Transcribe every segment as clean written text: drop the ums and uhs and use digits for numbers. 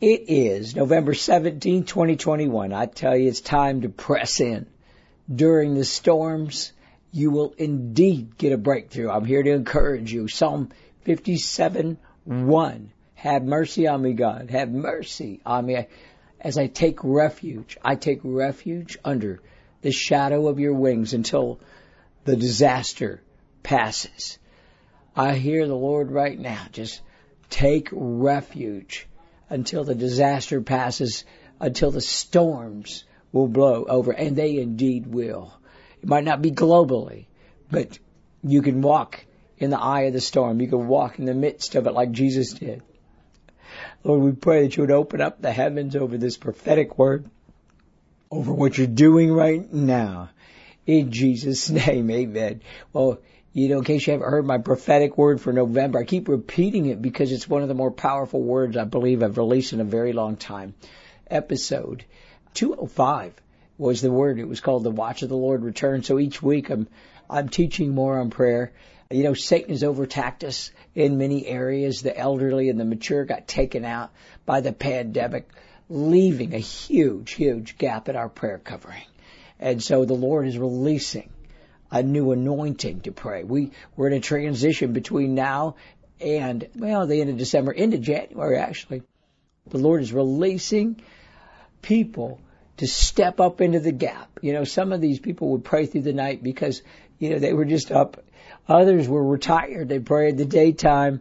It is November 17, 2021. I tell you, it's time to press in. During the storms, you will indeed get a breakthrough. I'm here to encourage you. Psalm 57:1. Have mercy on me, God. Have mercy on me. As I take refuge under the shadow of your wings until the disaster passes. I hear the Lord right now. Just take refuge until the disaster passes, until the storms will blow over, and they indeed will. It might not be globally, but you can walk in the eye of the storm. You can walk in the midst of it like Jesus did. Lord, we pray that you would open up the heavens over this prophetic word, over what you're doing right now. In Jesus' name, amen. Well, in case you haven't heard my prophetic word for November, I keep repeating it because it's one of the more powerful words I believe I've released in a very long time. Episode 205 was the word. It was called the Watch of the Lord Return. So each week I'm teaching more on prayer. Satan has overtacked us in many areas. The elderly and the mature got taken out by the pandemic, leaving a huge, huge gap in our prayer covering. And so the Lord is releasing a new anointing to pray. We're in a transition between now and, the end of December, into January, actually. The Lord is releasing people to step up into the gap. Some of these people would pray through the night because, they were just up. Others were retired. They prayed in the daytime.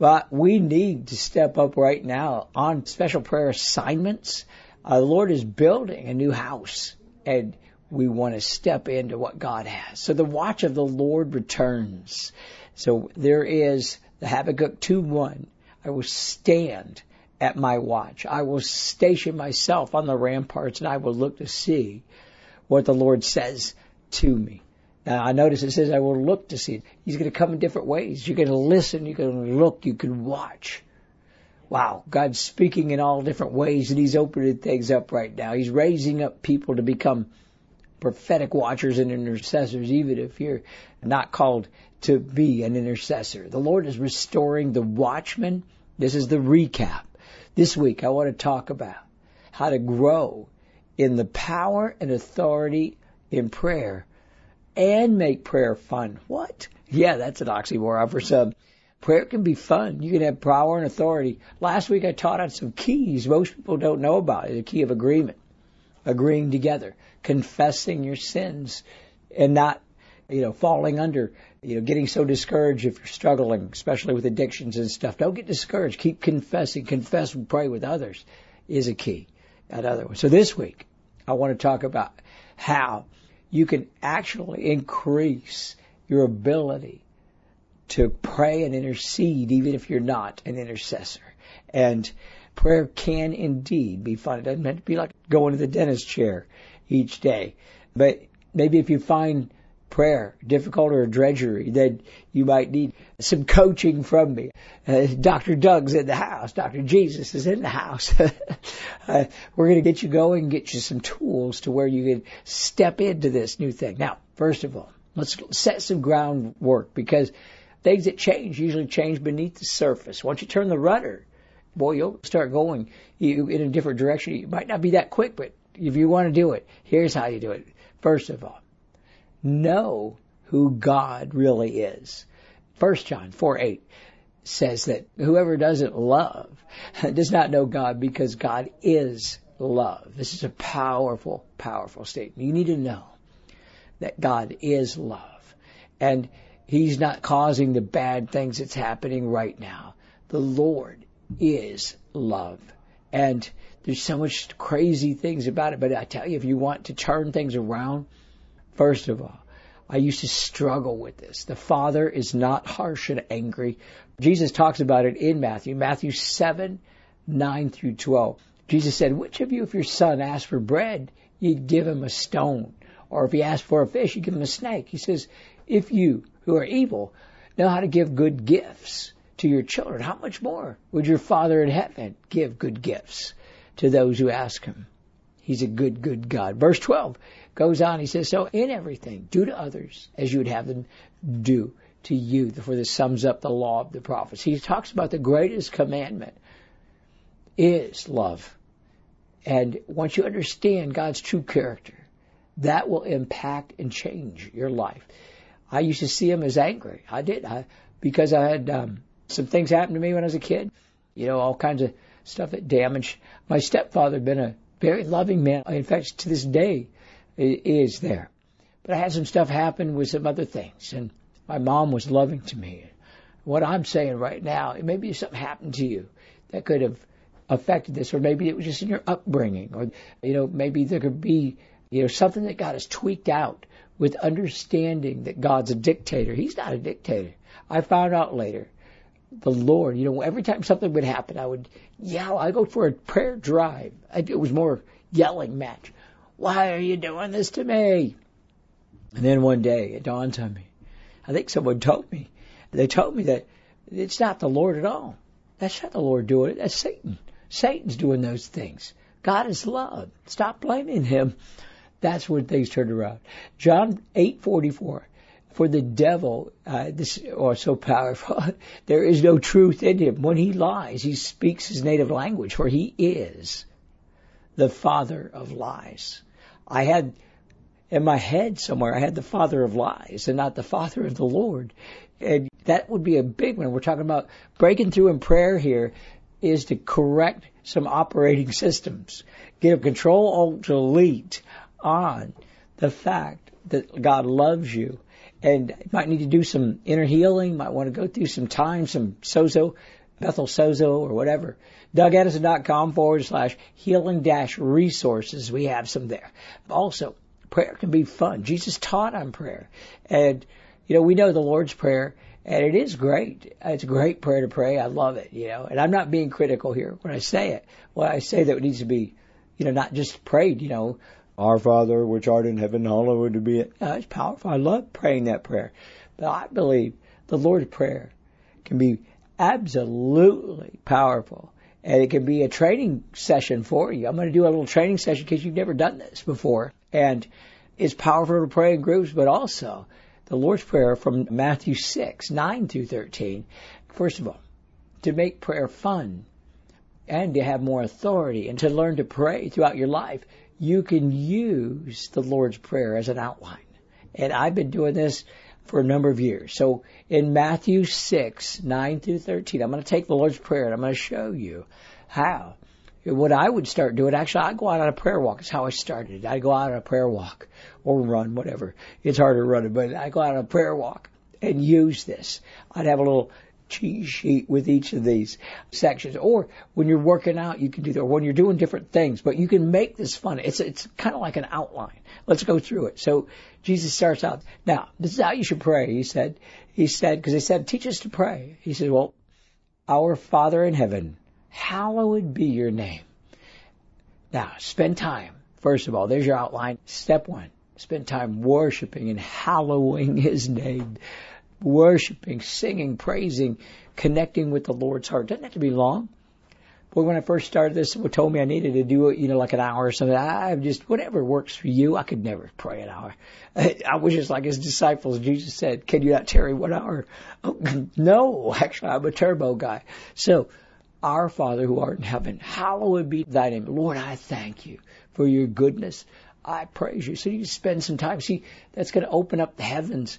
But we need to step up right now on special prayer assignments. The Lord is building a new house, and we want to step into what God has. So the Watch of the Lord returns. So there is the Habakkuk 2:1. I will stand at my watch. I will station myself on the ramparts, and I will look to see what the Lord says to me. Now, I notice it says I will look to see. He's going to come in different ways. You're going to listen. You're going to look. You can watch. Wow, God's speaking in all different ways, and he's opening things up right now. He's raising up people to become prophetic watchers and intercessors, even if you're not called to be an intercessor. The Lord is restoring the watchman. This is the recap. This week, I want to talk about how to grow in the power and authority in prayer and make prayer fun. What? Yeah, that's an oxymoron for some. Prayer can be fun. You can have power and authority. Last week, I taught on some keys most people don't know about. The key of agreement. Agreeing together, confessing your sins, and not, falling under, getting so discouraged if you're struggling, especially with addictions and stuff. Don't get discouraged. Keep confessing. Confess and pray with others is a key. Another one. So this week, I want to talk about how you can actually increase your ability to pray and intercede, even if you're not an intercessor. And prayer can indeed be fun. It doesn't have to be like going to the dentist chair each day. But maybe if you find prayer difficult or a drudgery, then you might need some coaching from me. Dr. Doug's in the house. Dr. Jesus is in the house. We're going to get you going, get you some tools to where you can step into this new thing. Now, first of all, let's set some groundwork, because things that change usually change beneath the surface. Once you turn the rudder, boy, you'll start going in a different direction. You might not be that quick, but if you want to do it, here's how you do it. First of all, know who God really is. 1 John 4:8 says that whoever doesn't love does not know God, because God is love. This is a powerful, powerful statement. You need to know that God is love, and he's not causing the bad things that's happening right now. The Lord is love. And there's so much crazy things about it, but I tell you, if you want to turn things around, first of all, I used to struggle with this. The Father is not harsh and angry. Jesus talks about it in Matthew 7:9 through 12. Jesus said, which of you, if your son asked for bread, you'd give him a stone? Or if he asked for a fish, you'd give him a snake. He says, if you, who are evil, know how to give good gifts to your children, how much more would your Father in heaven give good gifts to those who ask him? He's a good, good God. Verse 12 goes on, he says, so in everything, do to others as you would have them do to you. Therefore, this sums up the law of the prophets. He talks about the greatest commandment is love. And once you understand God's true character, that will impact and change your life. I used to see him as angry. I did. Because I had some things happen to me when I was a kid. You know, all kinds of stuff that damaged. My stepfather had been a very loving man. In fact, to this day, it is there. But I had some stuff happen with some other things. And my mom was loving to me. What I'm saying right now, maybe something happened to you that could have affected this. Or maybe it was just in your upbringing. Or, you know, maybe there could be, you know, something that got us tweaked out with understanding that God's a dictator. He's not a dictator. I found out later. The Lord, you know, every time something would happen, I would yell. I go for a prayer drive. It was more yelling match. Why are you doing this to me? And then one day it dawned on me. I think someone told me. They told me that it's not the Lord at all. That's not the Lord doing it. That's Satan. Satan's doing those things. God is love. Stop blaming him. That's when things turned around. John 8:44. For the devil, this or so powerful, there is no truth in him. When he lies, he speaks his native language, for he is the father of lies. I had in my head somewhere, I had the father of lies and not the father of the Lord. And that would be a big one. We're talking about breaking through in prayer here is to correct some operating systems. Give control, alt, delete on the fact that God loves you. And might need to do some inner healing, might want to go through some time, some Sozo, Bethel Sozo or whatever. DougAddison.com/healing-resources. We have some there. Also, prayer can be fun. Jesus taught on prayer. And, you know, we know the Lord's Prayer, and it is great. It's a great prayer to pray. I love it, you know. And I'm not being critical here when I say it. When I say that it needs to be, you know, not just prayed, you know, Our Father, which art in heaven, hallowed be it. It's powerful. I love praying that prayer. But I believe the Lord's Prayer can be absolutely powerful. And it can be a training session for you. I'm going to do a little training session because you've never done this before. And it's powerful to pray in groups, but also the Lord's Prayer from Matthew 6:9 through 13. First of all, to make prayer fun and to have more authority and to learn to pray throughout your life, you can use the Lord's Prayer as an outline. And I've been doing this for a number of years. So in Matthew 6:9 through 13, I'm going to take the Lord's Prayer and I'm going to show you how. What I would start doing, actually, I go out on a prayer walk. It's how I started. I go out on a prayer walk or run, whatever. It's harder running, but I go out on a prayer walk and use this. I'd have a little cheat sheet with each of these sections, or when you're working out you can do that, or when you're doing different things, but you can make this fun. It's kind of like an outline. Let's go through it. So Jesus starts out, now this is how you should pray. He said because they said, teach us to pray. He said, well, Our Father in heaven, hallowed be your name. Now spend time. First of all, there's your outline. Step one, spend time worshiping and hallowing his name. Worshiping, singing, praising, connecting with the Lord's heart. Doesn't have to be long. Boy, when I first started this, someone told me I needed to do it, you know, like an hour or something. Whatever works for you. I could never pray an hour. I was just like his disciples. Jesus said, can you not tarry 1 hour? Oh, no, actually, I'm a turbo guy. So, Our Father who art in heaven, hallowed be thy name. Lord, I thank you for your goodness. I praise you. So you spend some time. See, that's going to open up the heavens.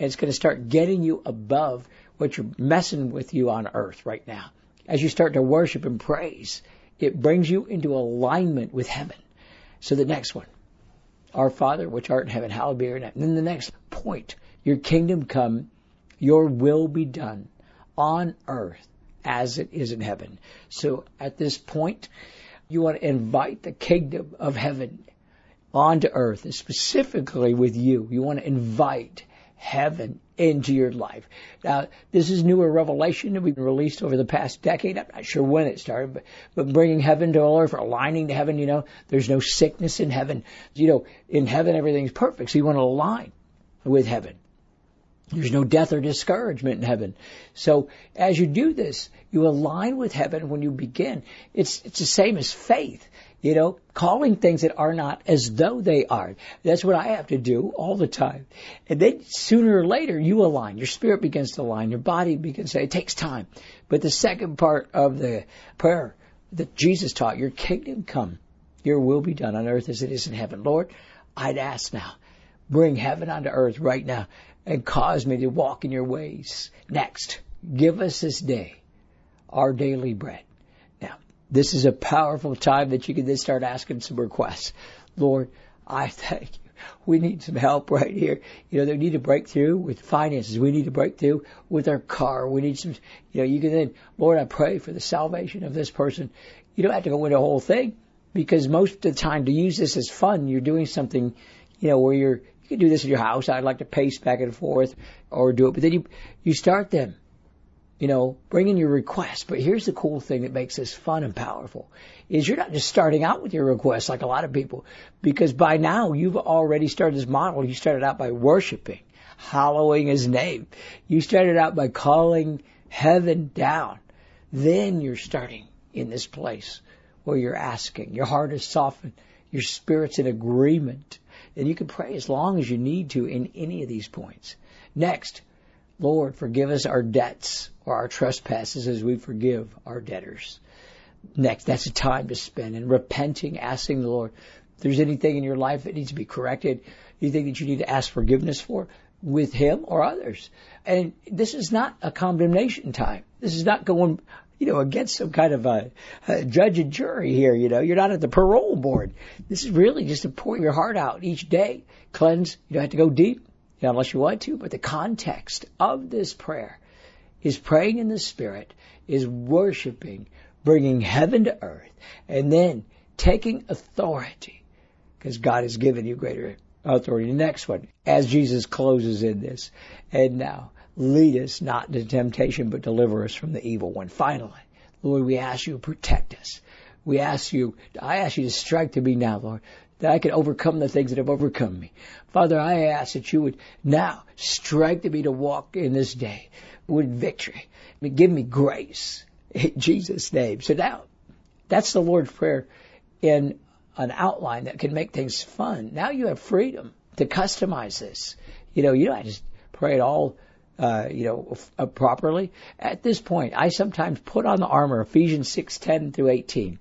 And it's going to start getting you above what you're messing with you on earth right now. As you start to worship and praise, it brings you into alignment with heaven. So the next one, Our Father, which art in heaven, hallowed be your name. And then the next point, your kingdom come, your will be done on earth as it is in heaven. So at this point, you want to invite the kingdom of heaven onto earth, and specifically with you. You want to invite heaven into your life. Now, this is newer revelation that we've released over the past decade. I'm not sure when it started, but bringing heaven to earth, aligning to heaven, there's no sickness in heaven. In heaven, everything's perfect, so you want to align with heaven. There's no death or discouragement in heaven. So as you do this, you align with heaven when you begin. It's the same as faith, calling things that are not as though they are. That's what I have to do all the time. And then sooner or later, you align. Your spirit begins to align. Your body begins to say, it takes time. But the second part of the prayer that Jesus taught, your kingdom come, your will be done on earth as it is in heaven. Lord, I'd ask now, bring heaven onto earth right now. And cause me to walk in your ways. Next, give us this day our daily bread. Now, this is a powerful time that you can then start asking some requests. Lord, I thank you. We need some help right here. They need a breakthrough with finances. We need a breakthrough with our car. We need some, you can then, Lord, I pray for the salvation of this person. You don't have to go into the whole thing because most of the time to use this as fun, you're doing something, where you can do this in your house. I'd like to pace back and forth or do it. But then you start them, bring in your request. But here's the cool thing that makes this fun and powerful is you're not just starting out with your request like a lot of people, because by now you've already started this model. You started out by worshiping, hallowing his name. You started out by calling heaven down. Then you're starting in this place where you're asking. Your heart is softened. Your spirit's in agreement. And you can pray as long as you need to in any of these points. Next, Lord, forgive us our debts or our trespasses as we forgive our debtors. Next, that's a time to spend in repenting, asking the Lord, if there's anything in your life that needs to be corrected, anything that you need to ask forgiveness for with him or others. And this is not a condemnation time. This is not going against some kind of a judge and jury here, You're not at the parole board. This is really just to pour your heart out each day. Cleanse. You don't have to go deep, unless you want to. But the context of this prayer is praying in the Spirit, is worshiping, bringing heaven to earth, and then taking authority, because God has given you greater authority. The next one, as Jesus closes in this, and now, lead us not into temptation, but deliver us from the evil one. Finally, Lord, we ask you to protect us. I ask you to strike to me now, Lord, that I can overcome the things that have overcome me. Father, I ask that you would now strike to me to walk in this day with victory. Give me grace in Jesus' name. So now, that's the Lord's Prayer in an outline that can make things fun. Now you have freedom to customize this. You don't have to pray it all properly. At this point, I sometimes put on the armor, Ephesians 6:10 through 18.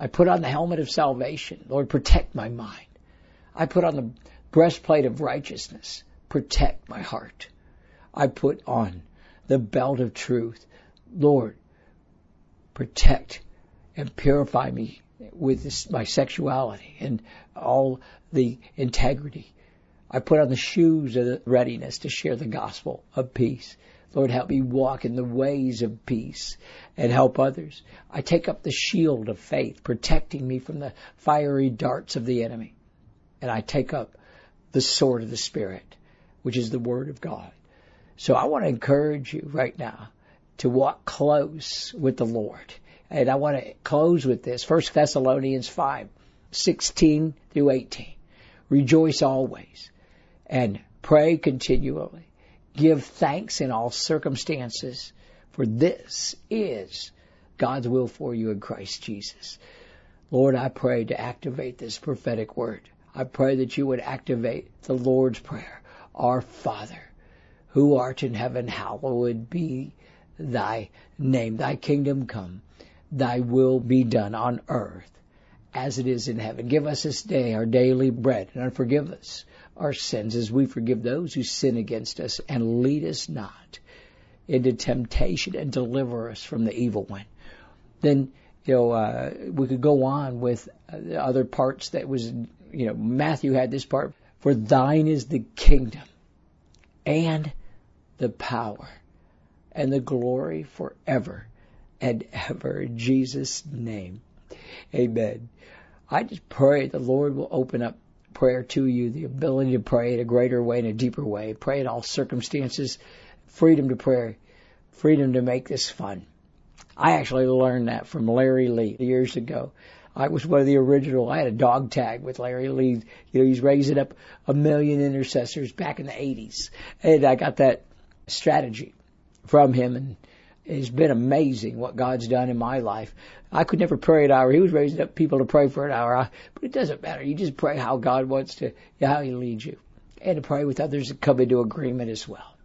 I put on the helmet of salvation. Lord, protect my mind. I put on the breastplate of righteousness. Protect my heart. I put on the belt of truth. Lord, protect and purify me with my sexuality and all the integrity. I put on the shoes of the readiness to share the gospel of peace. Lord, help me walk in the ways of peace and help others. I take up the shield of faith, protecting me from the fiery darts of the enemy. And I take up the sword of the Spirit, which is the Word of God. So I want to encourage you right now to walk close with the Lord. And I want to close with this, 1 Thessalonians 5:16 through 18. Rejoice always. And pray continually. Give thanks in all circumstances, for this is God's will for you in Christ Jesus. Lord, I pray to activate this prophetic word. I pray that you would activate the Lord's Prayer. Our Father, who art in heaven, hallowed be thy name. Thy kingdom come. Thy will be done on earth as it is in heaven. Give us this day our daily bread, and forgive us our sins as we forgive those who sin against us, and lead us not into temptation, and deliver us from the evil one. Then, we could go on with the other parts that was, Matthew had this part, for thine is the kingdom and the power and the glory forever and ever. In Jesus' name. Amen. I just pray the Lord will open up prayer to you, the ability to pray in a greater way, in a deeper way, pray in all circumstances, freedom to pray, freedom to make this fun. I actually learned that from Larry Lee years ago. I was one of the original. I had a dog tag with Larry Lee. You know, he's raising up 1 million intercessors back in the 80s. And I got that strategy from him, and it's been amazing what God's done in my life. I could never pray an hour. He was raising up people to pray for an hour. But it doesn't matter. You just pray how God wants to, how He leads you. And to pray with others that come into agreement as well.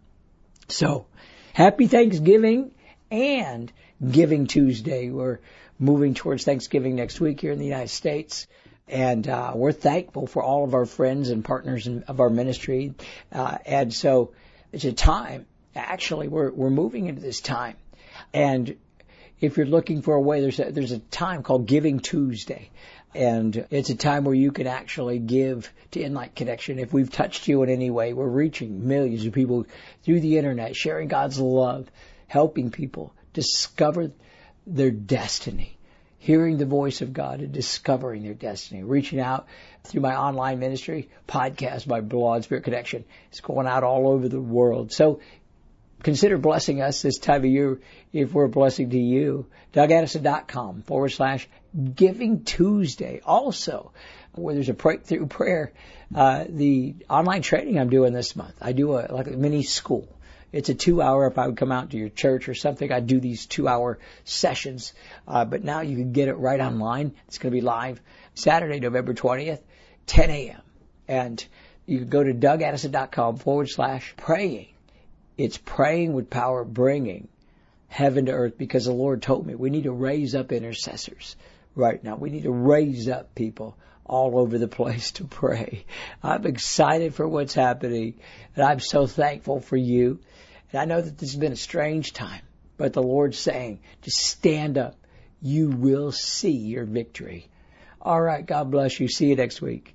So, happy Thanksgiving and Giving Tuesday. We're moving towards Thanksgiving next week here in the United States. And we're thankful for all of our friends and partners of our ministry. And so it's a time, actually, we're moving into this time. And if you're looking for a way, there's a time called Giving Tuesday. And it's a time where you can actually give to Inlight Connection. If we've touched you in any way, we're reaching millions of people through the internet, sharing God's love, helping people discover their destiny, hearing the voice of God and discovering their destiny, reaching out through my online ministry, podcast, my blog, Spirit Connection. It's going out all over the world. So consider blessing us this time of year if we're a blessing to you. DougAddison.com/Giving Tuesday. Also, where there's a breakthrough prayer, the online training I'm doing this month, I do like a mini school. It's a 2-hour, if I would come out to your church or something, I'd do these 2-hour sessions. But now you can get it right online. It's going to be live Saturday, November 20th, 10 a.m. And you can go to DougAddison.com/praying. It's praying with power, bringing heaven to earth, because the Lord told me we need to raise up intercessors right now. We need to raise up people all over the place to pray. I'm excited for what's happening, and I'm so thankful for you. And I know that this has been a strange time, but the Lord's saying, just stand up. You will see your victory. All right, God bless you. See you next week.